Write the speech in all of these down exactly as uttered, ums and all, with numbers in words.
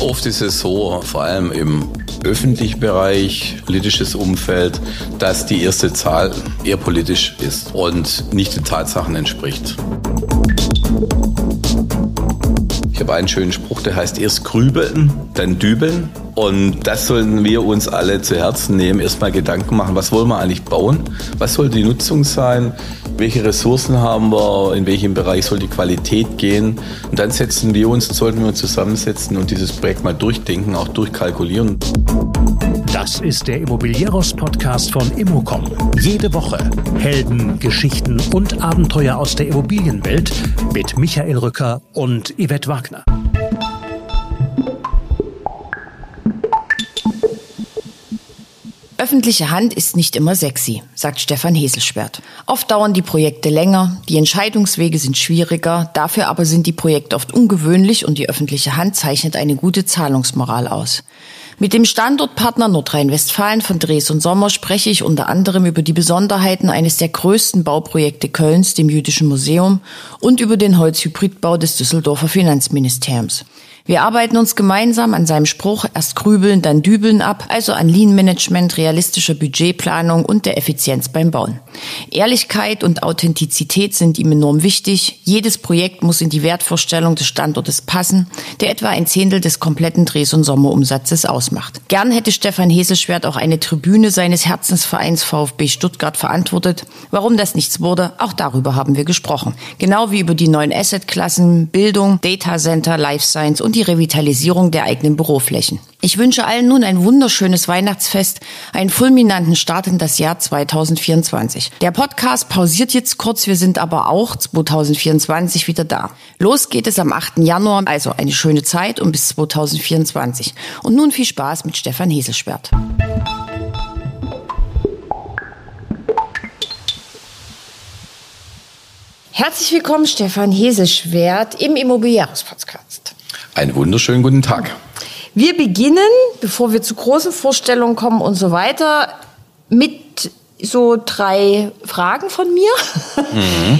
Oft ist es so, vor allem im öffentlichen Bereich, politisches Umfeld, dass die erste Zahl eher politisch ist und nicht den Tatsachen entspricht. Ich habe einen schönen Spruch, der heißt erst grübeln, dann dübeln. Und das sollten wir uns alle zu Herzen nehmen. Erstmal Gedanken machen, was wollen wir eigentlich bauen? Was soll die Nutzung sein? Welche Ressourcen haben wir? In welchem Bereich soll die Qualität gehen? Und dann setzen wir uns, sollten wir uns zusammensetzen und dieses Projekt mal durchdenken, auch durchkalkulieren. Das ist der Immobilieros-Podcast von Immocom. Jede Woche Helden, Geschichten und Abenteuer aus der Immobilienwelt mit Michael Rücker und Yvette Wagner. Öffentliche Hand ist nicht immer sexy, sagt Stefan Heselschwerdt. Oft dauern die Projekte länger, die Entscheidungswege sind schwieriger, dafür aber sind die Projekte oft ungewöhnlich und die öffentliche Hand zeichnet eine gute Zahlungsmoral aus. Mit dem Standortpartner Nordrhein-Westfalen von Drees und Sommer spreche ich unter anderem über die Besonderheiten eines der größten Bauprojekte Kölns, dem Jüdischen Museum, und über den Holzhybridbau des Düsseldorfer Finanzministeriums. Wir arbeiten uns gemeinsam an seinem Spruch erst grübeln, dann dübeln ab, also an Lean-Management, realistischer Budgetplanung und der Effizienz beim Bauen. Ehrlichkeit und Authentizität sind ihm enorm wichtig. Jedes Projekt muss in die Wertvorstellung des Standortes passen, der etwa ein Zehntel des kompletten Drees- und Sommerumsatzes ausmacht. Macht. Gern hätte Stefan Heselschwerdt auch eine Tribüne seines Herzensvereins VfB Stuttgart verantwortet. Warum das nichts wurde, auch darüber haben wir gesprochen. Genau wie über die neuen Assetklassen, Bildung, Data Center, Life Science und die Revitalisierung der eigenen Büroflächen. Ich wünsche allen nun ein wunderschönes Weihnachtsfest, einen fulminanten Start in das Jahr zweitausendvierundzwanzig. Der Podcast pausiert jetzt kurz, wir sind aber auch zweitausendvierundzwanzig wieder da. Los geht es am achten Januar, also eine schöne Zeit und bis zweitausendvierundzwanzig. Und nun viel Spaß mit Stefan Heselschwerdt. Herzlich willkommen, Stefan Heselschwerdt im Immobilieros-Podcast. Einen wunderschönen guten Tag. Wir beginnen, bevor wir zu großen Vorstellungen kommen und so weiter, mit so drei Fragen von mir. Mhm.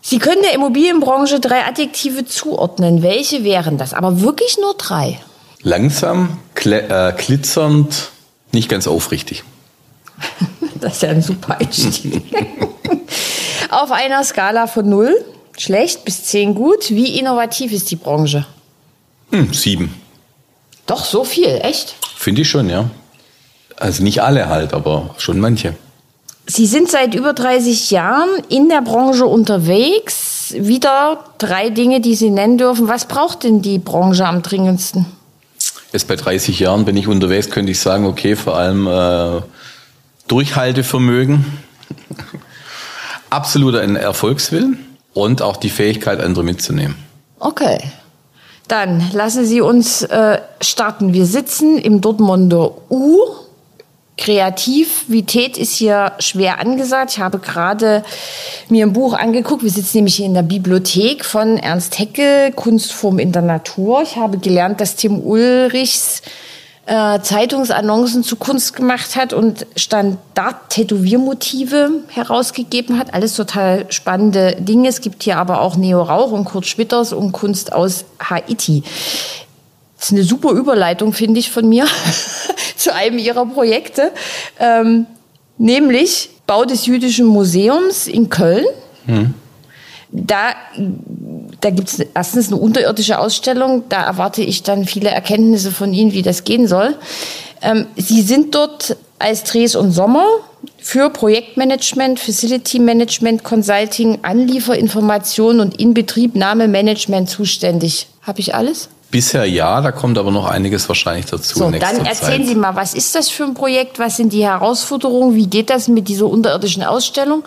Sie können der Immobilienbranche drei Adjektive zuordnen. Welche wären das? Aber wirklich nur drei. Langsam, kle- äh, glitzernd, nicht ganz aufrichtig. Das ist ja ein super Einstieg. Auf einer Skala von null, schlecht, bis zehn gut. Wie innovativ ist die Branche? Hm, sieben. Doch, so viel, echt? Finde ich schon, ja. Also nicht alle halt, aber schon manche. Sie sind seit über dreißig Jahren in der Branche unterwegs. Wieder drei Dinge, die Sie nennen dürfen. Was braucht denn die Branche am dringendsten? Jetzt bei dreißig Jahren bin ich unterwegs, könnte ich sagen, okay, vor allem äh, Durchhaltevermögen, absoluter Erfolgswillen und auch die Fähigkeit, andere mitzunehmen. Okay. Dann lassen Sie uns äh, starten. Wir sitzen im Dortmunder U. Kreativität ist hier schwer angesagt. Ich habe gerade mir ein Buch angeguckt. Wir sitzen nämlich hier in der Bibliothek von Ernst Haeckel, Kunstform in der Natur. Ich habe gelernt, dass Tim Ulrichs äh, Zeitungsannoncen zu Kunst gemacht hat und Standard-Tätowiermotive herausgegeben hat. Alles total spannende Dinge. Es gibt hier aber auch Neo Rauch und Kurt Schwitters und Kunst aus Haiti. Das ist eine super Überleitung, finde ich, von mir zu einem ihrer Projekte, ähm, nämlich Bau des Jüdischen Museums in Köln. Hm. Da, da gibt es erstens eine unterirdische Ausstellung, da erwarte ich dann viele Erkenntnisse von Ihnen, wie das gehen soll. Ähm, Sie sind dort als Drees und Sommer für Projektmanagement, Facility Management, Consulting, Anlieferinformation und Inbetriebnahme Management zuständig. Habe ich alles? Bisher ja, da kommt aber noch einiges wahrscheinlich dazu. So, dann erzählen Zeit. Sie mal, was ist das für ein Projekt? Was sind die Herausforderungen? Wie geht das mit dieser unterirdischen Ausstellung?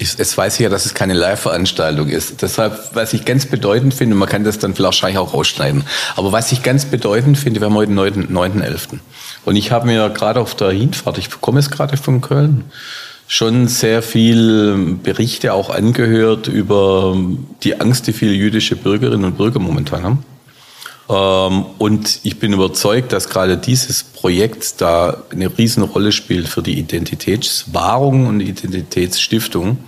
Ich, es weiß ich ja, dass es keine Live-Veranstaltung ist. Deshalb, was ich ganz bedeutend finde, man kann das dann vielleicht wahrscheinlich auch rausschneiden, aber was ich ganz bedeutend finde, wir haben heute den neunten elften Und ich habe mir gerade auf der Hinfahrt, ich komme jetzt gerade von Köln, schon sehr viel Berichte auch angehört über die Angst, die viele jüdische Bürgerinnen und Bürger momentan haben. Und ich bin überzeugt, dass gerade dieses Projekt da eine Riesenrolle spielt für die Identitätswahrung und Identitätsstiftung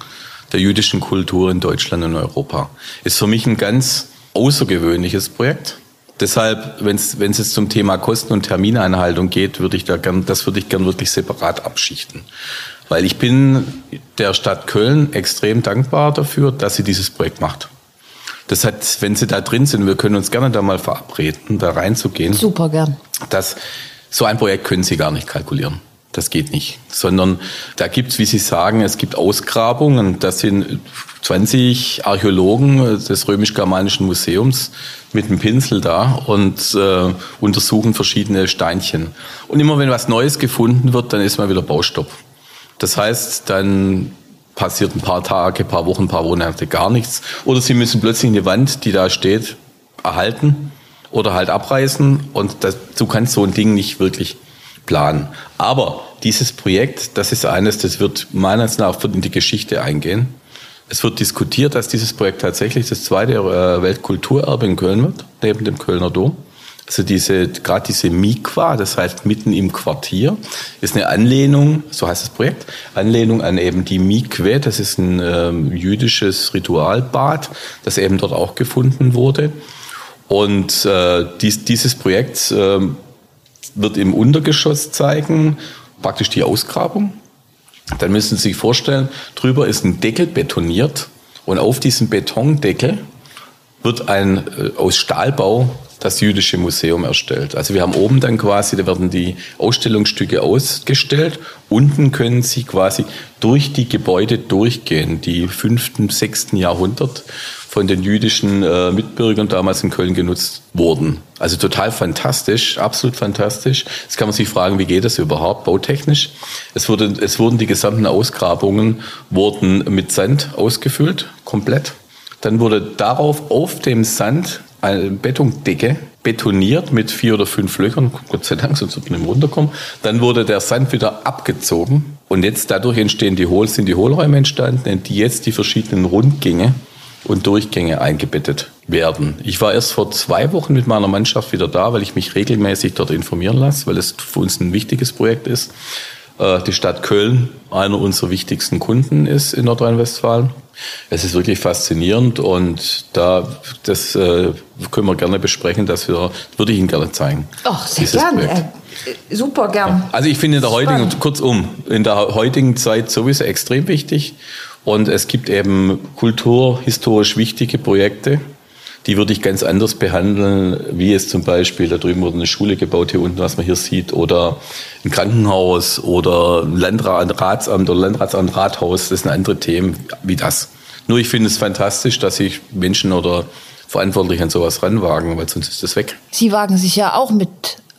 der jüdischen Kultur in Deutschland und Europa. Ist für mich ein ganz außergewöhnliches Projekt. Deshalb, wenn es wenn es jetzt zum Thema Kosten- und Termineinhaltung geht, würde ich da gern, das würde ich gern wirklich separat abschichten. Weil ich bin der Stadt Köln extrem dankbar dafür, dass sie dieses Projekt macht. Das hat, wenn sie da drin sind, wir können uns gerne da mal verabreden, da reinzugehen. Super gern. Das, so ein Projekt können sie gar nicht kalkulieren. Das geht nicht. Sondern da gibt's, wie Sie sagen, es gibt Ausgrabungen. Das sind zwanzig Archäologen des Römisch-Germanischen Museums mit einem Pinsel da und äh, untersuchen verschiedene Steinchen. Und immer wenn was Neues gefunden wird, dann ist mal wieder Baustopp. Das heißt, dann passiert ein paar Tage, ein paar Wochen, ein paar Monate gar nichts. Oder sie müssen plötzlich eine Wand, die da steht, erhalten oder halt abreißen. Und dazu kannst du so ein Ding nicht wirklich planen. Aber dieses Projekt, das ist eines, das wird meiner Meinung nach in die Geschichte eingehen. Es wird diskutiert, dass dieses Projekt tatsächlich das zweite Weltkulturerbe in Köln wird, neben dem Kölner Dom. Also diese, gerade diese Mikwa, das heißt mitten im Quartier, ist eine Anlehnung, so heißt das Projekt, Anlehnung an eben die Mikwe, das ist ein äh, jüdisches Ritualbad, das eben dort auch gefunden wurde. Und äh, dies, dieses Projekt äh, wird im Untergeschoss zeigen, praktisch die Ausgrabung. Dann müssen Sie sich vorstellen, drüber ist ein Deckel betoniert und auf diesem Betondeckel wird ein äh, aus Stahlbau das jüdische Museum erstellt. Also wir haben oben dann quasi, da werden die Ausstellungsstücke ausgestellt. Unten können Sie quasi durch die Gebäude durchgehen, die fünften, sechsten Jahrhundert von den jüdischen äh, Mitbürgern damals in Köln genutzt wurden. Also total fantastisch, absolut fantastisch. Jetzt kann man sich fragen, wie geht das überhaupt bautechnisch? Es wurde, es wurden die gesamten Ausgrabungen wurden mit Sand ausgefüllt, komplett. Dann wurde darauf auf dem Sand eine Betondecke betoniert mit vier oder fünf Löchern, Gott sei Dank, sonst wird man nicht runterkommen. Dann wurde der Sand wieder abgezogen und jetzt dadurch entstehen die Hohl, sind die Hohlräume entstanden, in die jetzt die verschiedenen Rundgänge und Durchgänge eingebettet werden. Ich war erst vor zwei Wochen mit meiner Mannschaft wieder da, weil ich mich regelmäßig dort informieren lasse, weil es für uns ein wichtiges Projekt ist. Die Stadt Köln einer unserer wichtigsten Kunden ist in Nordrhein-Westfalen. Es ist wirklich faszinierend und da das äh, können wir gerne besprechen, dass wir würde ich Ihnen gerne zeigen. Ach, sehr gerne. Äh, super gern. Ja. Also ich finde in der heutigen Spannend. kurzum in der heutigen Zeit sowieso extrem wichtig und es gibt eben kulturhistorisch wichtige Projekte. Die würde ich ganz anders behandeln, wie es zum Beispiel, da drüben wurde eine Schule gebaut, hier unten, was man hier sieht, oder ein Krankenhaus oder ein Landrat, Ratsamt oder Landratsamt, Rathaus, das sind andere Themen wie das. Nur ich finde es fantastisch, dass sich Menschen oder Verantwortliche an sowas ranwagen, weil sonst ist das weg. Sie wagen sich ja auch mit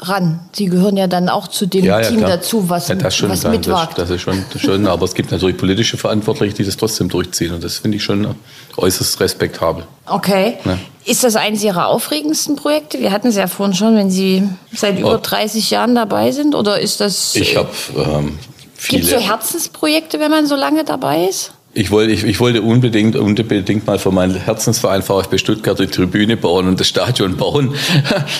ran. Sie gehören ja dann auch zu dem ja, ja, Team klar. dazu, was, ja, das schon, was dann, mitwagt. Das, das ist schon, schon aber es gibt natürlich politische Verantwortliche, die das trotzdem durchziehen. Und das finde ich schon äußerst respektabel. Okay. Ja. Ist das eines Ihrer aufregendsten Projekte? Wir hatten es ja vorhin schon, wenn Sie seit über dreißig Jahren dabei sind. Oder ist das... Ich habe ähm, viele... Gibt es so Herzensprojekte, wenn man so lange dabei ist? Ich wollte, ich, ich wollte unbedingt, unbedingt mal für meinen Herzensverein VfB Stuttgart die Tribüne bauen und das Stadion bauen.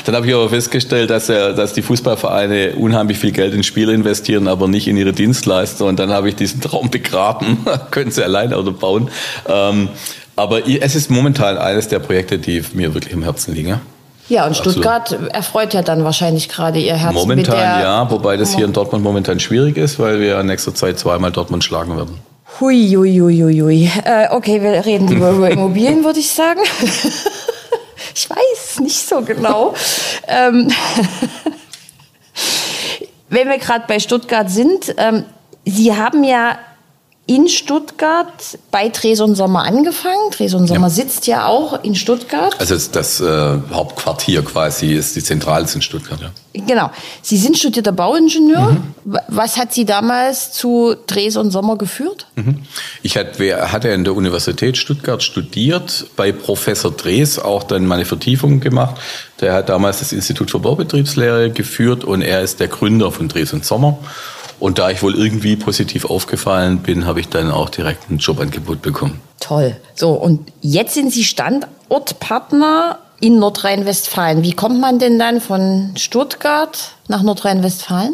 Dann habe ich aber festgestellt, dass, dass die Fußballvereine unheimlich viel Geld in Spiele investieren, aber nicht in ihre Dienstleister. Und dann habe ich diesen Traum begraben. Können sie alleine oder bauen. Ähm, aber es ist momentan eines der Projekte, die mir wirklich am Herzen liegen. Ja, und Stuttgart Absolut. erfreut ja dann wahrscheinlich gerade ihr Herz. Momentan ja, wobei das hier in Dortmund momentan schwierig ist, weil wir in nächster Zeit zweimal Dortmund schlagen werden. Hui, hui, hui, hui. Äh, okay, wir reden lieber über Immobilien, würde ich sagen. Ich weiß nicht so genau. Ähm, wenn wir gerade bei Stuttgart sind, ähm, Sie haben ja in Stuttgart bei Tresor und Sommer angefangen. Tresor und Sommer ja. sitzt ja auch in Stuttgart. Also das äh, Hauptquartier quasi ist die Zentrale in Stuttgart. Ja. Genau. Sie sind studierter Bauingenieur. Mhm. Was hat Sie damals zu Tresor und Sommer geführt? Mhm. Ich hatte, hatte an der Universität Stuttgart studiert, bei Professor Drees auch dann meine Vertiefung gemacht. Der hat damals das Institut für Baubetriebslehre geführt und er ist der Gründer von Tresor und Sommer. Und da ich wohl irgendwie positiv aufgefallen bin, habe ich dann auch direkt ein Jobangebot bekommen. Toll. So, und jetzt sind Sie Standortpartner in Nordrhein-Westfalen. Wie kommt man denn dann von Stuttgart nach Nordrhein-Westfalen?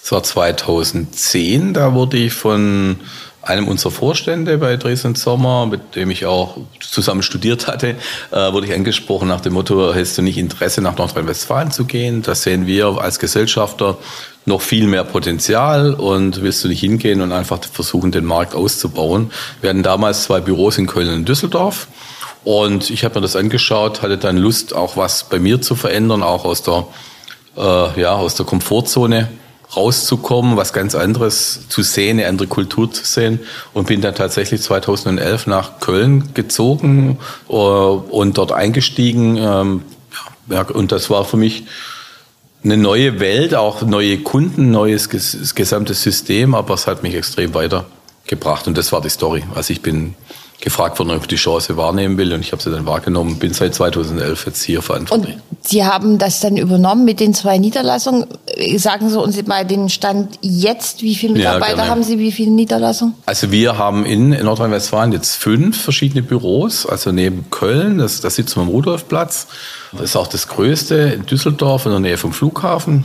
Das war zweitausendzehn, da wurde ich von einem unserer Vorstände bei Dresden Sommer, mit dem ich auch zusammen studiert hatte, äh, wurde ich angesprochen nach dem Motto, hast du nicht Interesse, nach Nordrhein-Westfalen zu gehen? Da sehen wir als Gesellschafter noch viel mehr Potenzial und willst du nicht hingehen und einfach versuchen, den Markt auszubauen? Wir hatten damals zwei Büros in Köln und Düsseldorf. Und ich habe mir das angeschaut, hatte dann Lust, auch was bei mir zu verändern, auch aus der, äh, ja, aus der Komfortzone rauszukommen, was ganz anderes zu sehen, eine andere Kultur zu sehen. Und bin dann tatsächlich zweitausendelf nach Köln gezogen äh, und dort eingestiegen. Ähm, ja, und das war für mich eine neue Welt, auch neue Kunden, neues ges- gesamtes System. Aber es hat mich extrem weitergebracht. Und das war die Story. Also ich bin gefragt worden, ob ich die Chance wahrnehmen will, und ich habe sie dann wahrgenommen und bin seit zweitausendelf jetzt hier verantwortlich. Und Sie haben das dann übernommen mit den zwei Niederlassungen. Sagen Sie uns mal den Stand jetzt, wie viele Mitarbeiter ja, haben Sie, wie viele Niederlassungen? Also wir haben in Nordrhein-Westfalen jetzt fünf verschiedene Büros, also neben Köln, das, das sitzen wir am Rudolfplatz, das ist auch das größte, in Düsseldorf in der Nähe vom Flughafen.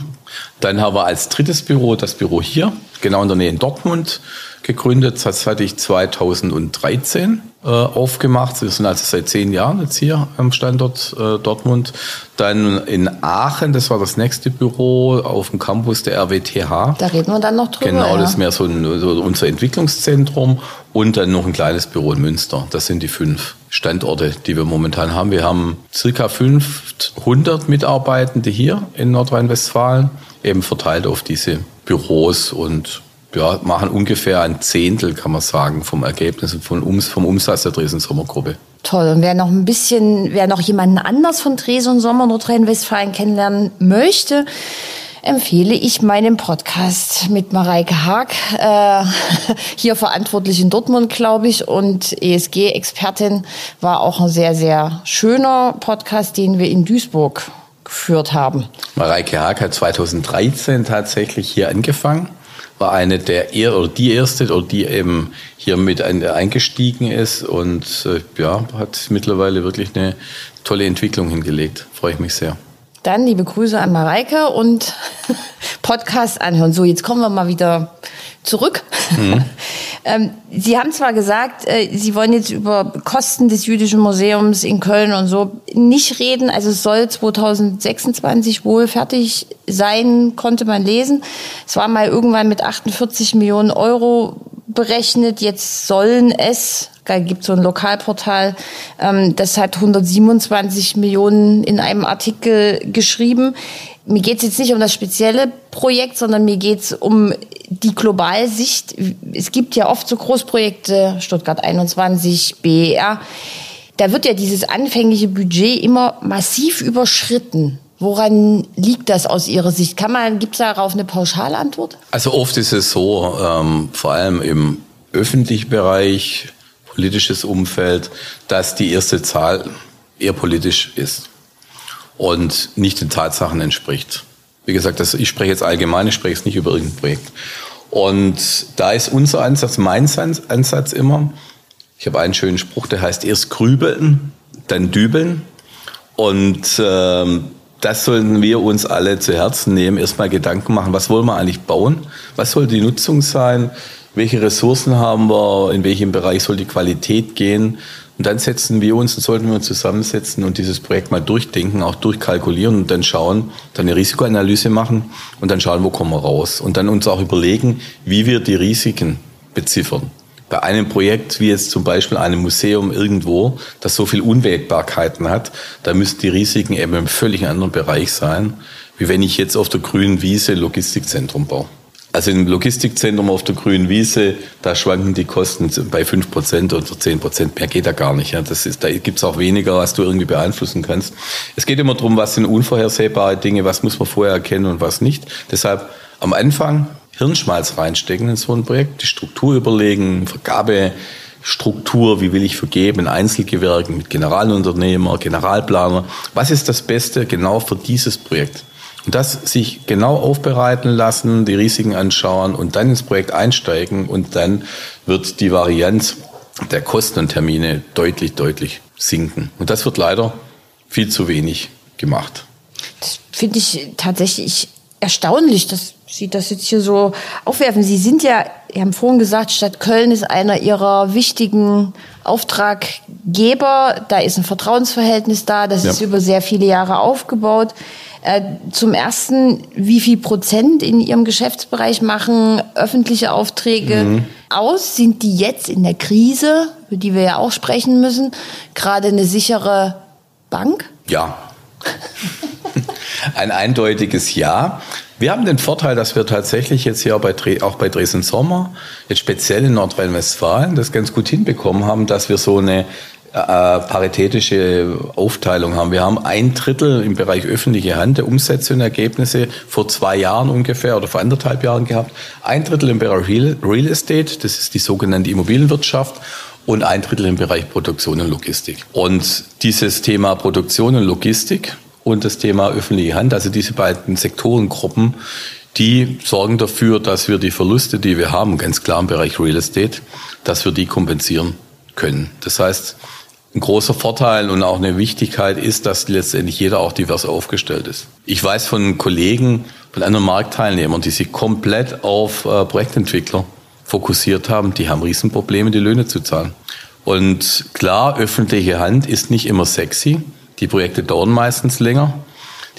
Dann haben wir als drittes Büro das Büro hier, genau in der Nähe in Dortmund, gegründet. Das hatte ich zweitausenddreizehn äh, aufgemacht. Wir sind also seit zehn Jahren jetzt hier am Standort äh, Dortmund. Dann in Aachen, das war das nächste Büro auf dem Campus der R W T H. Da reden wir dann noch drüber. Genau, das ist mehr so, ein, so unser Entwicklungszentrum. Und dann noch ein kleines Büro in Münster. Das sind die fünf Standorte, die wir momentan haben. Wir haben circa fünfhundert Mitarbeitende hier in Nordrhein-Westfalen, eben verteilt auf diese Büros und ja, machen ungefähr ein Zehntel, kann man sagen, vom Ergebnis und vom, Ums, vom Umsatz der Dresden Sommergruppe. Toll. Und wer noch ein bisschen, wer noch jemanden anders von Dresden Sommer Nordrhein-Westfalen kennenlernen möchte, empfehle ich meinen Podcast mit Mareike Haag, äh, hier verantwortlich in Dortmund, glaube ich, und E S G-Expertin, war auch ein sehr, sehr schöner Podcast, den wir in Duisburg geführt haben. Mareike Haag hat zweitausenddreizehn tatsächlich hier angefangen, war eine der er oder die erste oder die eben hier mit eingestiegen ist und äh, ja, hat mittlerweile wirklich eine tolle Entwicklung hingelegt. Freue ich mich sehr. Dann liebe Grüße an Mareike und Podcast anhören. So, jetzt kommen wir mal wieder zurück. Mhm. ähm, Sie haben zwar gesagt, äh, Sie wollen jetzt über Kosten des Jüdischen Museums in Köln und so nicht reden. Also es soll zweitausendsechsundzwanzig wohl fertig sein, konnte man lesen. Es war mal irgendwann mit achtundvierzig Millionen Euro berechnet. Jetzt sollen es... Da gibt es so ein Lokalportal, das hat hundertsiebenundzwanzig Millionen in einem Artikel geschrieben. Mir geht es jetzt nicht um das spezielle Projekt, sondern mir geht es um die Globalsicht. Es gibt ja oft so Großprojekte, Stuttgart einundzwanzig, B E R. Da wird ja dieses anfängliche Budget immer massiv überschritten. Woran liegt das aus Ihrer Sicht? Kann man, gibt es darauf eine Pauschalantwort? Also oft ist es so, ähm, vor allem im öffentlichen Bereich, politisches Umfeld, dass die erste Zahl eher politisch ist und nicht den Tatsachen entspricht. Wie gesagt, das, ich spreche jetzt allgemein, ich spreche jetzt nicht über irgendein Projekt. Und da ist unser Ansatz, mein Ansatz immer, ich habe einen schönen Spruch, der heißt erst grübeln, dann dübeln. Und äh, das sollten wir uns alle zu Herzen nehmen, erstmal Gedanken machen, was wollen wir eigentlich bauen, was soll die Nutzung sein, welche Ressourcen haben wir, in welchem Bereich soll die Qualität gehen? Und dann setzen wir uns und sollten wir uns zusammensetzen und dieses Projekt mal durchdenken, auch durchkalkulieren und dann schauen, dann eine Risikoanalyse machen und dann schauen, wo kommen wir raus. Und dann uns auch überlegen, wie wir die Risiken beziffern. Bei einem Projekt, wie jetzt zum Beispiel einem Museum irgendwo, das so viel Unwägbarkeiten hat, da müssen die Risiken eben im völlig anderen Bereich sein, wie wenn ich jetzt auf der grünen Wiese ein Logistikzentrum baue. Also im Logistikzentrum auf der grünen Wiese, da schwanken die Kosten bei fünf Prozent oder zehn Prozent. Mehr geht da gar nicht. Das ist, da gibt's auch weniger, was du irgendwie beeinflussen kannst. Es geht immer darum, was sind unvorhersehbare Dinge, was muss man vorher erkennen und was nicht. Deshalb am Anfang Hirnschmalz reinstecken in so ein Projekt, die Struktur überlegen, Vergabe, Struktur, wie will ich vergeben, in Einzelgewerken mit Generalunternehmer, Generalplaner. Was ist das Beste genau für dieses Projekt? Und das sich genau aufbereiten lassen, die Risiken anschauen und dann ins Projekt einsteigen und dann wird die Varianz der Kosten und Termine deutlich, deutlich sinken. Und das wird leider viel zu wenig gemacht. Das finde ich tatsächlich erstaunlich, dass Sie das jetzt hier so aufwerfen. Sie sind ja, Sie haben vorhin gesagt, Stadt Köln ist einer Ihrer wichtigen Auftraggeber. Da ist ein Vertrauensverhältnis da. Das ja. ist über sehr viele Jahre aufgebaut. Äh, zum Ersten, wie viel Prozent in Ihrem Geschäftsbereich machen öffentliche Aufträge mhm. aus? Sind die jetzt in der Krise, über die wir ja auch sprechen müssen, gerade eine sichere Bank? Ja. Ein eindeutiges Ja. Wir haben den Vorteil, dass wir tatsächlich jetzt hier auch bei, auch bei Dresden-Sommer, jetzt speziell in Nordrhein-Westfalen, das ganz gut hinbekommen haben, dass wir so eine äh, paritätische Aufteilung haben. Wir haben ein Drittel im Bereich öffentliche Hand der Umsätze und Ergebnisse vor zwei Jahren ungefähr oder vor anderthalb Jahren gehabt. Ein Drittel im Bereich Real, Real Estate, das ist die sogenannte Immobilienwirtschaft. Und ein Drittel im Bereich Produktion und Logistik. Und dieses Thema Produktion und Logistik und das Thema öffentliche Hand, also diese beiden Sektorengruppen, die sorgen dafür, dass wir die Verluste, die wir haben, ganz klar im Bereich Real Estate, dass wir die kompensieren können. Das heißt, ein großer Vorteil und auch eine Wichtigkeit ist, dass letztendlich jeder auch divers aufgestellt ist. Ich weiß von Kollegen, von anderen Marktteilnehmern, die sich komplett auf äh, Projektentwickler fokussiert haben, die haben Riesenprobleme, die Löhne zu zahlen. Und klar, öffentliche Hand ist nicht immer sexy. Die Projekte dauern meistens länger.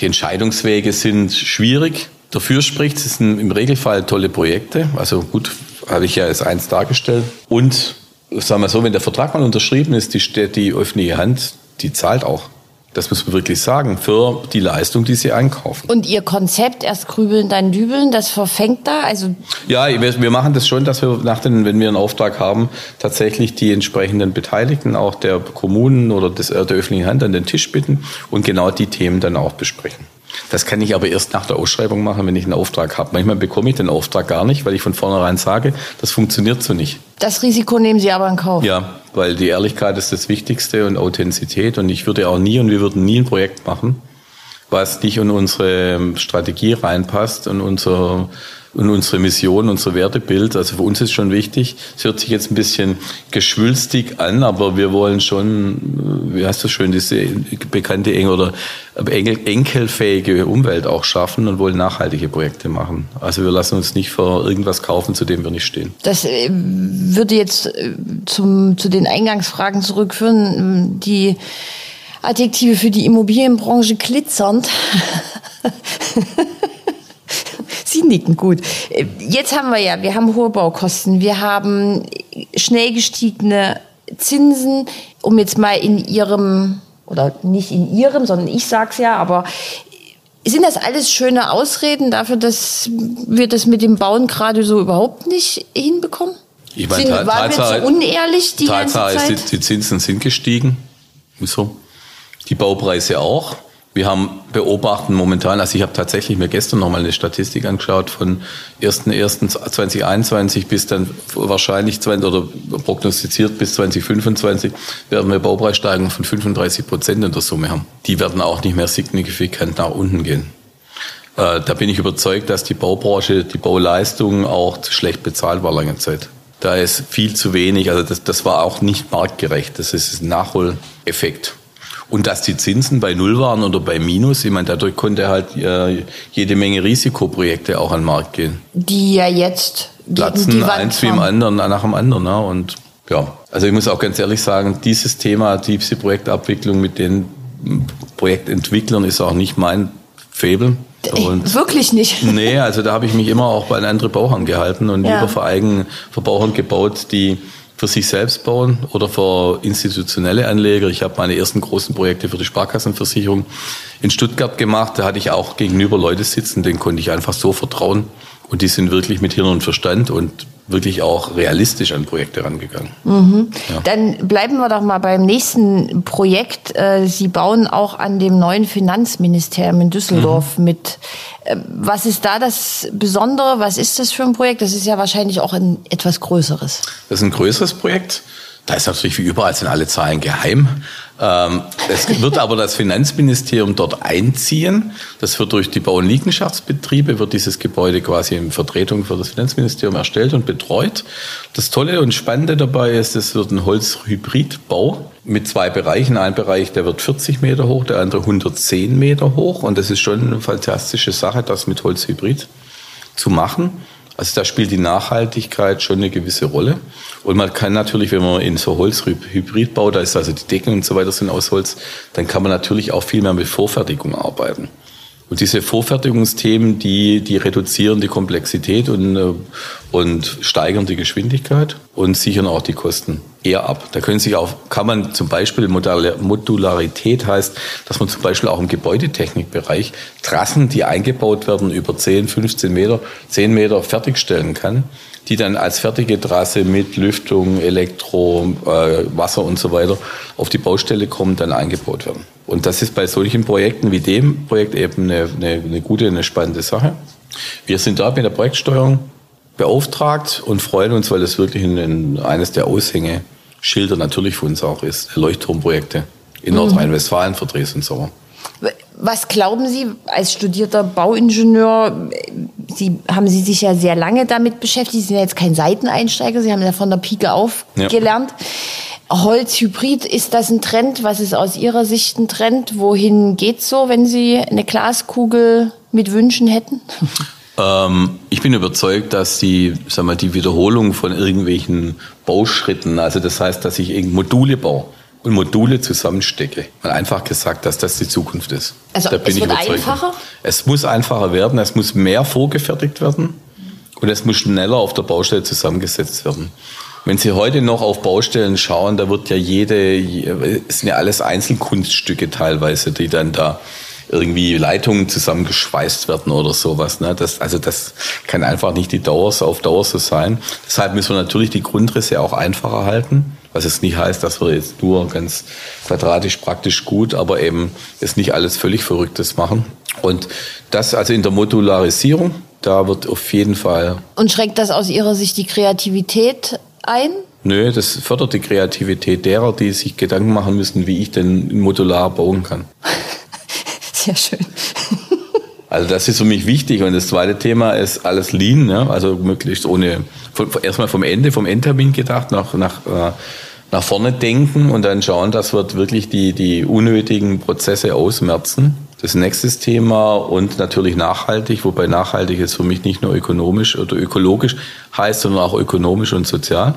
Die Entscheidungswege sind schwierig. Dafür spricht, es sind im Regelfall tolle Projekte. Also gut, habe ich ja als eins dargestellt. Und sagen wir so, wenn der Vertrag mal unterschrieben ist, die, die öffentliche Hand, die zahlt auch. Das muss man wirklich sagen, für die Leistung, die sie einkaufen. Und Ihr Konzept, erst grübeln, dann dübeln, das verfängt da? Also ja, wir, wir machen das schon, dass wir, nach den, wenn wir einen Auftrag haben, tatsächlich die entsprechenden Beteiligten, auch der Kommunen oder des, der öffentlichen Hand, an den Tisch bitten und genau die Themen dann auch besprechen. Das kann ich aber erst nach der Ausschreibung machen, wenn ich einen Auftrag habe. Manchmal bekomme ich den Auftrag gar nicht, weil ich von vornherein sage, das funktioniert so nicht. Das Risiko nehmen Sie aber in Kauf. Ja, weil die Ehrlichkeit ist das Wichtigste und Authentizität. Und ich würde auch nie und wir würden nie ein Projekt machen, was nicht in unsere Strategie reinpasst und unser, in unsere Mission, unser Wertebild. Also für uns ist schon wichtig. Es hört sich jetzt ein bisschen geschwülstig an, aber wir wollen schon, wie heißt das schön, diese bekannte Eng- oder enkelfähige Umwelt auch schaffen und wollen nachhaltige Projekte machen. Also wir lassen uns nicht vor irgendwas kaufen, zu dem wir nicht stehen. Das würde jetzt zum, zu den Eingangsfragen zurückführen, die Adjektive für die Immobilienbranche glitzernd. Sie nicken gut. Jetzt haben wir ja, wir haben hohe Baukosten, wir haben schnell gestiegene Zinsen, um jetzt mal in Ihrem, oder nicht in Ihrem, sondern ich sag's ja, aber sind das alles schöne Ausreden dafür, dass wir das mit dem Bauen gerade so überhaupt nicht hinbekommen? Ich meine, sind, waren wir zu unehrlich die ganze Zeit? Ist, die Zinsen sind gestiegen. Wieso? Die Baupreise auch. Wir haben beobachten momentan, also ich habe tatsächlich mir gestern nochmal eine Statistik angeschaut von erster erster zweitausendeinundzwanzig bis dann wahrscheinlich zwanzig oder prognostiziert bis zweitausendfünfundzwanzig werden wir Baupreissteigerungen von fünfunddreißig Prozent in der Summe haben. Die werden auch nicht mehr signifikant nach unten gehen. Äh, da bin ich überzeugt, dass die Baubranche, die Bauleistung auch zu schlecht bezahlt war lange Zeit. Da ist viel zu wenig, also das, das war auch nicht marktgerecht. Das ist ein Nachholeffekt. Und dass die Zinsen bei Null waren oder bei Minus, ich meine, dadurch konnte halt äh, jede Menge Risikoprojekte auch an den Markt gehen. Die ja jetzt platzen, die Wand eins wie im anderen, nach dem anderen. Ja. Und ja, also ich muss auch ganz ehrlich sagen, dieses Thema, diese Projektabwicklung mit den Projektentwicklern ist auch nicht mein Faible. Und wirklich nicht. Nee, also da habe ich mich immer auch bei anderen Bauern gehalten und ja. lieber für eigenen Verbrauchern gebaut, die für sich selbst bauen oder für institutionelle Anleger. Ich habe meine ersten großen Projekte für die Sparkassenversicherung in Stuttgart gemacht. Da hatte ich auch gegenüber Leute sitzen, denen konnte ich einfach so vertrauen. Und die sind wirklich mit Hirn und Verstand und wirklich auch realistisch an Projekte rangegangen. Mhm. Ja. Dann bleiben wir doch mal beim nächsten Projekt. Sie bauen auch an dem neuen Finanzministerium in Düsseldorf mhm. mit. Was ist da das Besondere? Was ist das für ein Projekt? Das ist ja wahrscheinlich auch ein etwas größeres. Das ist ein größeres Projekt. Da ist natürlich wie überall, sind alle Zahlen geheim. Ähm, es wird aber das Finanzministerium dort einziehen. Das wird durch die Bau- und Liegenschaftsbetriebe, wird dieses Gebäude quasi in Vertretung für das Finanzministerium erstellt und betreut. Das Tolle und Spannende dabei ist, es wird ein Holzhybridbau mit zwei Bereichen. Ein Bereich, der wird vierzig Meter hoch, der andere hundertzehn Meter hoch. Und das ist schon eine fantastische Sache, das mit Holzhybrid. zu machen. Also da spielt die Nachhaltigkeit schon eine gewisse Rolle. Und man kann natürlich, wenn man in so Holzhybrid baut, da ist also die Decken und so weiter sind aus Holz, dann kann man natürlich auch viel mehr mit Vorfertigung arbeiten. Und diese Vorfertigungsthemen, die, die reduzieren die Komplexität und, und steigern die Geschwindigkeit und sichern auch die Kosten eher ab. Da können sich auch, kann man zum Beispiel, Modularität heißt, dass man zum Beispiel auch im Gebäudetechnikbereich Trassen, die eingebaut werden, über zehn, fünfzehn Meter, zehn Meter fertigstellen kann, die dann als fertige Trasse mit Lüftung, Elektro, äh, Wasser und so weiter auf die Baustelle kommen, dann eingebaut werden. Und das ist bei solchen Projekten wie dem Projekt eben eine, eine, eine gute, eine spannende Sache. Wir sind da mit der Projektsteuerung beauftragt und freuen uns, weil das wirklich in, in eines der Aushängeschilder natürlich für uns auch ist, Leuchtturmprojekte in Nordrhein-Westfalen für Dresden Sommer. Was glauben Sie als studierter Bauingenieur? Sie haben Sie sich ja sehr lange damit beschäftigt. Sie sind ja jetzt kein Seiteneinsteiger. Sie haben ja von der Pike auf ja. gelernt. Holzhybrid, ist das ein Trend? Was ist aus Ihrer Sicht ein Trend? Wohin geht's so, wenn Sie eine Glaskugel mit Wünschen hätten? Ähm, ich bin überzeugt, dass die, sagen wir, die Wiederholung von irgendwelchen Bauschritten, also das heißt, dass ich Module baue und Module zusammenstecke, mal einfach gesagt, dass das die Zukunft ist. Also da bin es ich wird überzeugt. Einfacher? Es muss einfacher werden, es muss mehr vorgefertigt werden und es muss schneller auf der Baustelle zusammengesetzt werden. Wenn Sie heute noch auf Baustellen schauen, da wird ja jede, es sind ja alles Einzelkunststücke teilweise, die dann da irgendwie Leitungen zusammengeschweißt werden oder sowas. Ne? Das, also das kann einfach nicht die Dauer, auf Dauer so sein. Deshalb müssen wir natürlich die Grundrisse auch einfacher halten, was jetzt nicht heißt, dass wir jetzt nur ganz quadratisch praktisch gut, aber eben jetzt nicht alles völlig Verrücktes machen. Und das also in der Modularisierung, da wird auf jeden Fall... Und schränkt das aus Ihrer Sicht die Kreativität ein? Nö, das fördert die Kreativität derer, die sich Gedanken machen müssen, wie ich denn modular bauen kann. Sehr schön. Also das ist für mich wichtig. Und das zweite Thema ist alles lean, ne? Also möglichst ohne, von, erstmal vom Ende, vom Endtermin gedacht, nach, nach, nach vorne denken und dann schauen, dass wir wirklich die, die unnötigen Prozesse ausmerzen. Das nächste Thema und natürlich nachhaltig, wobei nachhaltig ist für mich nicht nur ökonomisch oder ökologisch heißt, sondern auch ökonomisch und sozial.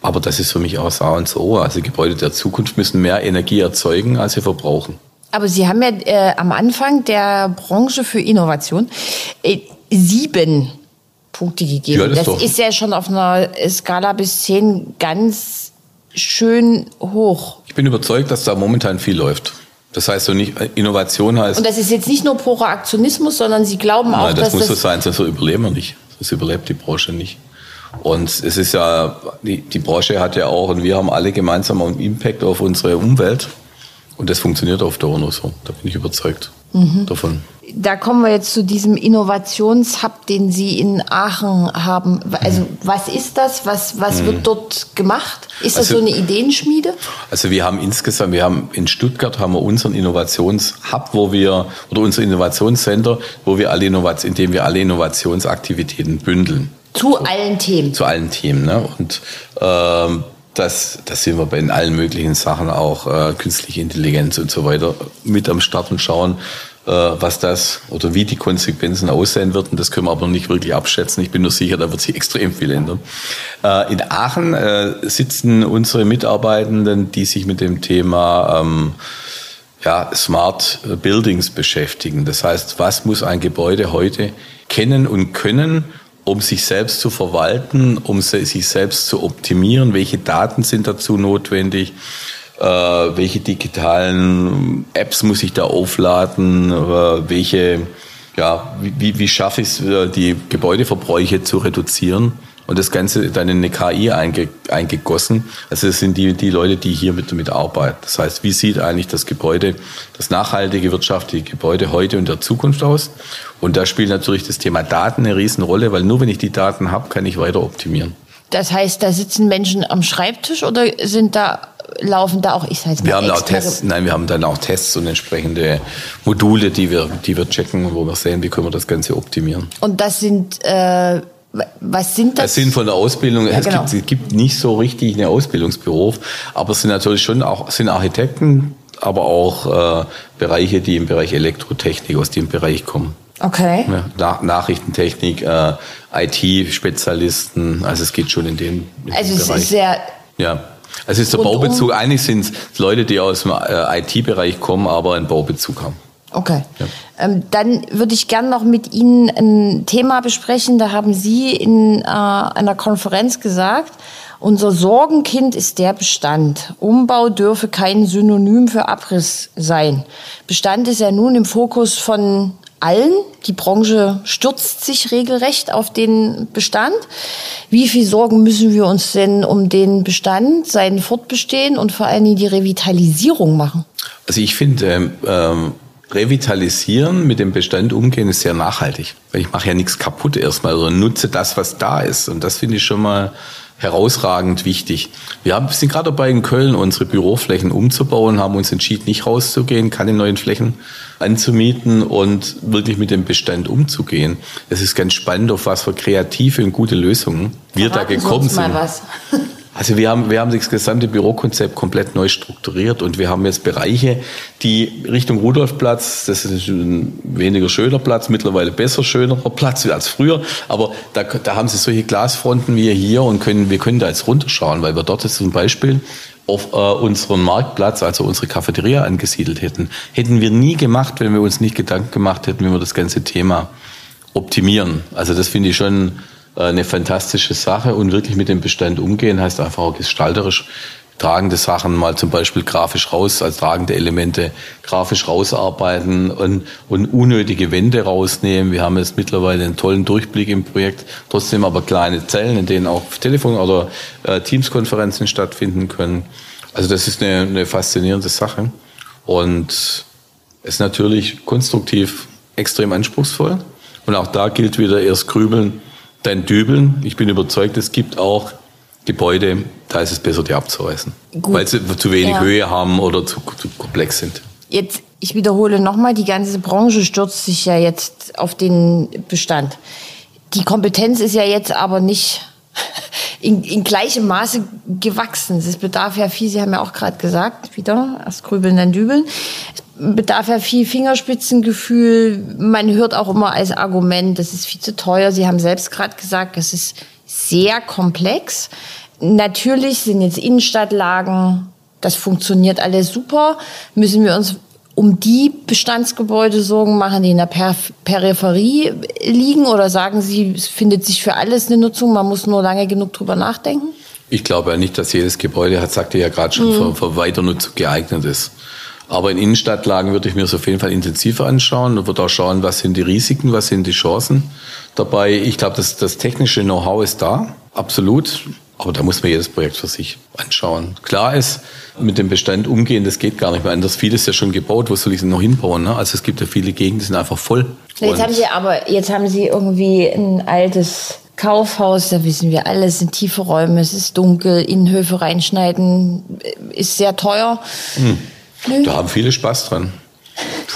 Aber das ist für mich auch A und O. Also Gebäude der Zukunft müssen mehr Energie erzeugen, als sie verbrauchen. Aber Sie haben ja äh, am Anfang der Branche für Innovation äh, sieben Punkte gegeben. Ja, das das ist ja schon auf einer Skala bis zehn ganz schön hoch. Ich bin überzeugt, dass da momentan viel läuft. Das heißt so nicht, Innovation heißt... Und das ist jetzt nicht nur purer Aktionismus, sondern Sie glauben auch, nein, das dass muss das... muss so sein, sonst überleben wir nicht. Das überlebt die Branche nicht. Und es ist ja, die, die Branche hat ja auch, und wir haben alle gemeinsam einen Impact auf unsere Umwelt. Und das funktioniert auf Dauer nur so. Da bin ich überzeugt mhm. davon. Da kommen wir jetzt zu diesem Innovationshub, den Sie in Aachen haben. Also was ist das? Was, was wird dort gemacht? Ist das also, so eine Ideenschmiede? Also wir haben insgesamt, wir haben in Stuttgart haben wir unseren Innovationshub, wo wir, oder unser Innovationscenter, wo wir alle Innovations, in dem wir alle Innovationsaktivitäten bündeln. Zu so, allen Themen. Zu allen Themen, ne? Und ähm, Das, das sehen wir bei in allen möglichen Sachen auch, äh, künstliche Intelligenz und so weiter, mit am Start und schauen, äh, was das oder wie die Konsequenzen aussehen wird. Und das können wir aber nicht wirklich abschätzen. Ich bin nur sicher, da wird sich extrem viel ändern. Äh, in Aachen äh, sitzen unsere Mitarbeitenden, die sich mit dem Thema ähm, ja, Smart Buildings beschäftigen. Das heißt, was muss ein Gebäude heute kennen und können, um sich selbst zu verwalten, um sich selbst zu optimieren, welche Daten sind dazu notwendig, äh, welche digitalen Apps muss ich da aufladen, äh, welche, ja, wie, wie schaffe ich es, die Gebäudeverbräuche zu reduzieren und das Ganze dann in eine K I einge, eingegossen. Also das sind die, die Leute, die hier mit, mit arbeiten. Das heißt, wie sieht eigentlich das Gebäude, das nachhaltige wirtschaftliche Gebäude heute und der Zukunft aus? Und da spielt natürlich das Thema Daten eine Riesenrolle, weil nur wenn ich die Daten habe, kann ich weiter optimieren. Das heißt, da sitzen Menschen am Schreibtisch oder sind da laufen da auch ich sage jetzt mal wir haben auch Tests, nein, wir haben dann auch Tests und entsprechende Module, die wir die wir checken, wo wir sehen, wie können wir das Ganze optimieren. Und das sind äh Was sind das? Das sind von der Ausbildung, ja, genau. es, gibt, es gibt nicht so richtig einen Ausbildungsberuf, aber es sind natürlich schon auch, es sind Architekten, aber auch äh, Bereiche, die im Bereich Elektrotechnik, aus dem Bereich kommen. Okay. Ja, Na- Nachrichtentechnik, äh, I T-Spezialisten, also es geht schon in den, in also den Bereich. Also es ist sehr... Ja, also es ist der Baubezug. Um. Eigentlich sind es Leute, die aus dem äh, I T-Bereich kommen, aber einen Baubezug haben. Okay. Ja. Ähm, dann würde ich gern noch mit Ihnen ein Thema besprechen. Da haben Sie in äh, einer Konferenz gesagt, unser Sorgenkind ist der Bestand. Umbau dürfe kein Synonym für Abriss sein. Bestand ist ja nun im Fokus von allen. Die Branche stürzt sich regelrecht auf den Bestand. Wie viel Sorgen müssen wir uns denn um den Bestand, sein Fortbestehen und vor allen Dingen die Revitalisierung machen? Also ich finde... Ähm, ähm Revitalisieren, mit dem Bestand umgehen, ist sehr nachhaltig. Weil ich mache ja nichts kaputt erstmal, sondern nutze das, was da ist. Und das finde ich schon mal herausragend wichtig. Wir haben, sind gerade dabei, in Köln unsere Büroflächen umzubauen, haben uns entschieden, nicht rauszugehen, keine neuen Flächen anzumieten und wirklich mit dem Bestand umzugehen. Es ist ganz spannend, auf was für kreative und gute Lösungen wir da gekommen sind. Verraten Sie uns mal was. Also wir haben, wir haben das gesamte Bürokonzept komplett neu strukturiert und wir haben jetzt Bereiche, die Richtung Rudolfplatz, das ist ein weniger schöner Platz, mittlerweile besser schönerer Platz als früher, aber da, da haben sie solche Glasfronten wie hier und können, wir können da jetzt runterschauen, weil wir dort jetzt zum Beispiel auf äh, unseren Marktplatz, also unsere Cafeteria angesiedelt hätten. Hätten wir nie gemacht, wenn wir uns nicht Gedanken gemacht hätten, wie wir das ganze Thema optimieren. Also das finde ich schon eine fantastische Sache, und wirklich mit dem Bestand umgehen heißt einfach auch gestalterisch tragende Sachen mal zum Beispiel grafisch raus, als tragende Elemente grafisch rausarbeiten und, und unnötige Wände rausnehmen. Wir haben jetzt mittlerweile einen tollen Durchblick im Projekt, trotzdem aber kleine Zellen, in denen auch Telefon- oder äh, Teams-Konferenzen stattfinden können. Also das ist eine, eine faszinierende Sache und ist natürlich konstruktiv extrem anspruchsvoll, und auch da gilt wieder erst grübeln, dein Dübeln. Ich bin überzeugt, es gibt auch Gebäude, da ist es besser, die abzureißen, gut, weil sie zu wenig ja. Höhe haben oder zu, zu komplex sind. Jetzt, ich wiederhole nochmal, die ganze Branche stürzt sich ja jetzt auf den Bestand. Die Kompetenz ist ja jetzt aber nicht in, in gleichem Maße gewachsen. Es bedarf ja viel, Sie haben ja auch gerade gesagt, wieder, erst grübeln, dann dübeln. Es bedarf ja viel Fingerspitzengefühl. Man hört auch immer als Argument, das ist viel zu teuer. Sie haben selbst gerade gesagt, das ist sehr komplex. Natürlich sind jetzt Innenstadtlagen, das funktioniert alles super. Müssen wir uns um die Bestandsgebäude Sorgen machen, die in der per- Peripherie liegen? Oder sagen Sie, es findet sich für alles eine Nutzung, man muss nur lange genug drüber nachdenken? Ich glaube ja nicht, dass jedes Gebäude, hat, sagte ja gerade schon, mhm. für, für Weiternutzung geeignet ist. Aber in Innenstadtlagen würde ich mir das auf jeden Fall intensiver anschauen und würde auch schauen, was sind die Risiken, was sind die Chancen dabei. Ich glaube, das, das technische Know-how ist da, absolut. Aber da muss man jedes Projekt für sich anschauen. Klar ist, mit dem Bestand umgehen, das geht gar nicht mehr anders. Vieles ist ja schon gebaut, wo soll ich es noch hinbauen? Ne? Also es gibt ja viele Gegenden, die sind einfach voll. Jetzt haben Sie aber, jetzt haben Sie irgendwie ein altes Kaufhaus, da wissen wir alles, sind tiefe Räume, es ist dunkel, Innenhöfe reinschneiden ist sehr teuer. Hm. Da haben viele Spaß dran.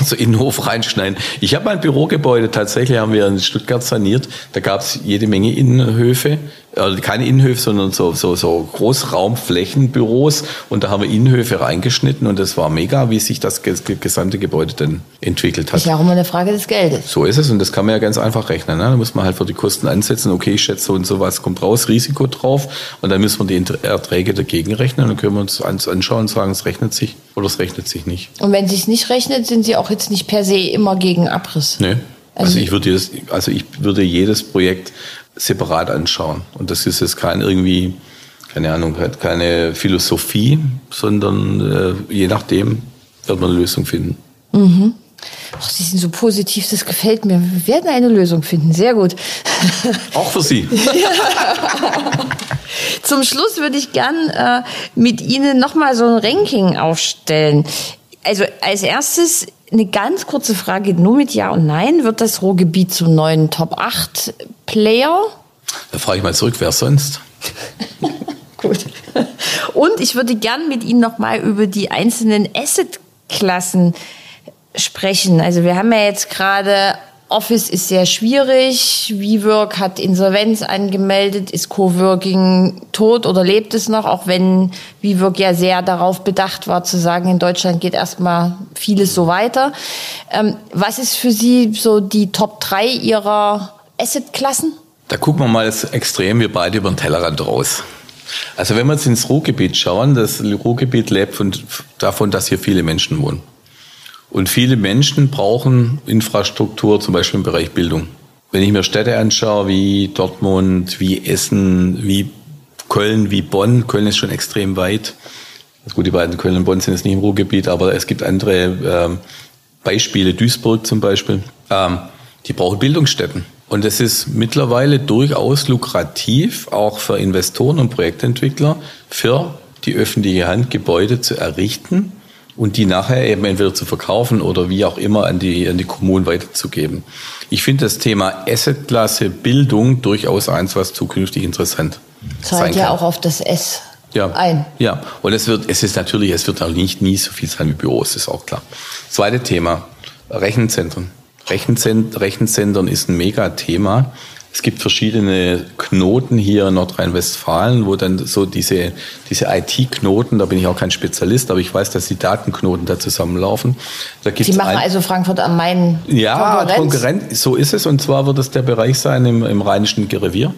So in den Hof reinschneiden. Ich habe mein Bürogebäude, tatsächlich haben wir in Stuttgart saniert. Da gab es jede Menge Innenhöfe. Also keine Innenhöfe, sondern so, so, so Großraumflächenbüros. Und da haben wir Innenhöfe reingeschnitten. Und das war mega, wie sich das gesamte Gebäude dann entwickelt hat. Ist ja auch immer eine Frage des Geldes. So ist es. Und das kann man ja ganz einfach rechnen. Ne? Da muss man halt für die Kosten ansetzen. Okay, ich schätze so und so was kommt raus, Risiko drauf. Und dann müssen wir die Erträge dagegen rechnen. Und dann können wir uns anschauen und sagen, es rechnet sich oder es rechnet sich nicht. Und wenn es sich nicht rechnet, sind Sie auch jetzt nicht per se immer gegen Abriss? Nee. Also, also, ich würde jedes, also ich würde jedes Projekt separat anschauen. Und das ist jetzt kein irgendwie, keine Ahnung, keine Philosophie, sondern äh, je nachdem wird man eine Lösung finden. Mhm. Ach, Sie sind so positiv, das gefällt mir. Wir werden eine Lösung finden, sehr gut. Auch für Sie. Zum Schluss würde ich gern äh, mit Ihnen nochmal so ein Ranking aufstellen. Also als erstes eine ganz kurze Frage, nur mit Ja und Nein. Wird das Ruhrgebiet zum neuen Top-acht-Player? Da frage ich mal zurück, wer sonst? Gut. Und ich würde gern mit Ihnen nochmal über die einzelnen Asset-Klassen sprechen. Also wir haben ja jetzt gerade Office ist sehr schwierig, WeWork hat Insolvenz angemeldet, ist Coworking tot oder lebt es noch, auch wenn WeWork ja sehr darauf bedacht war zu sagen, in Deutschland geht erstmal vieles so weiter. Ähm, was ist für Sie so die Top drei Ihrer Assetklassen? Da gucken wir mal extrem, wir beide über den Tellerrand raus. Also wenn wir jetzt ins Ruhrgebiet schauen, das Ruhrgebiet lebt von, davon, dass hier viele Menschen wohnen. Und viele Menschen brauchen Infrastruktur, zum Beispiel im Bereich Bildung. Wenn ich mir Städte anschaue, wie Dortmund, wie Essen, wie Köln, wie Bonn, Köln ist schon extrem weit. Also gut, die beiden Köln und Bonn sind jetzt nicht im Ruhrgebiet, aber es gibt andere äh, Beispiele, Duisburg zum Beispiel, ähm, die brauchen Bildungsstätten. Und es ist mittlerweile durchaus lukrativ, auch für Investoren und Projektentwickler, für die öffentliche Hand Gebäude zu errichten und die nachher eben entweder zu verkaufen oder wie auch immer an die, an die Kommunen weiterzugeben. Ich finde das Thema Assetklasse Bildung durchaus eins, was zukünftig interessant sein kann. Zahlt ja auch auf das S ja. ein. Ja, und es wird, es ist natürlich, es wird auch nicht nie so viel sein wie Büros, ist auch klar. Zweites Thema, Rechenzentren. Rechenzent- Rechenzentren ist ein Megathema. Es gibt verschiedene Knoten hier in Nordrhein-Westfalen, wo dann so diese, diese I T-Knoten, da bin ich auch kein Spezialist, aber ich weiß, dass die Datenknoten da zusammenlaufen. Da gibt's Sie machen ein, also Frankfurt am Main ja, Konkurrenz, so ist es. Und zwar wird es der Bereich sein im, im Rheinischen Revier.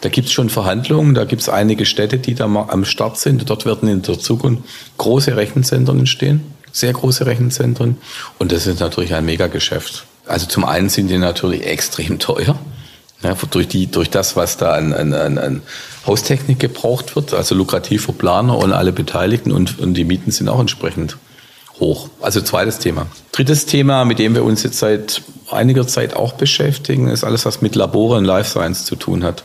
Da gibt es schon Verhandlungen, da gibt es einige Städte, die da mal am Start sind. Dort werden in der Zukunft große Rechenzentren entstehen, sehr große Rechenzentren. Und das ist natürlich ein Megageschäft. Also zum einen sind die natürlich extrem teuer, ja, durch, die, durch das, was da an, an, an Haustechnik gebraucht wird, also lukrativ für Planer und alle Beteiligten und, und die Mieten sind auch entsprechend hoch. Also zweites Thema. Drittes Thema, mit dem wir uns jetzt seit einiger Zeit auch beschäftigen, ist alles, was mit Labore und Life Science zu tun hat.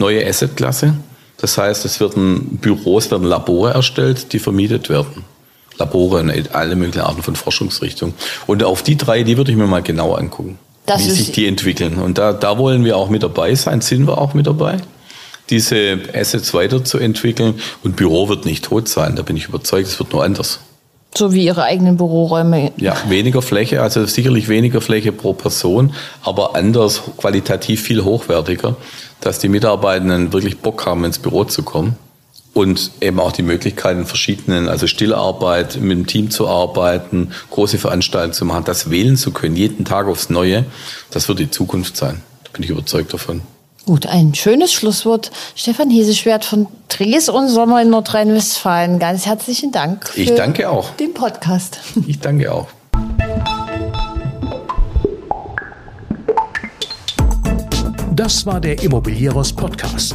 Neue Assetklasse, das heißt, es werden Büros, werden Labore erstellt, die vermietet werden. Labore und alle möglichen Arten von Forschungsrichtungen. Und auf die drei, die würde ich mir mal genau angucken, das wie sich die entwickeln. Und da, da wollen wir auch mit dabei sein, sind wir auch mit dabei, diese Assets weiterzuentwickeln. Und Büro wird nicht tot sein, da bin ich überzeugt, es wird nur anders. So wie Ihre eigenen Büroräume. Ja, weniger Fläche, also sicherlich weniger Fläche pro Person, aber anders, qualitativ viel hochwertiger, dass die Mitarbeitenden wirklich Bock haben, ins Büro zu kommen. Und eben auch die Möglichkeiten verschiedenen, also Stillarbeit, mit dem Team zu arbeiten, große Veranstaltungen zu machen, das wählen zu können, jeden Tag aufs Neue, das wird die Zukunft sein. Da bin ich überzeugt davon. Gut, ein schönes Schlusswort. Stefan Heseschwerdt von Dres und Sommer in Nordrhein-Westfalen. Ganz herzlichen Dank für ich danke auch. den Podcast. Ich danke auch. Das war der Immobilieros Podcast.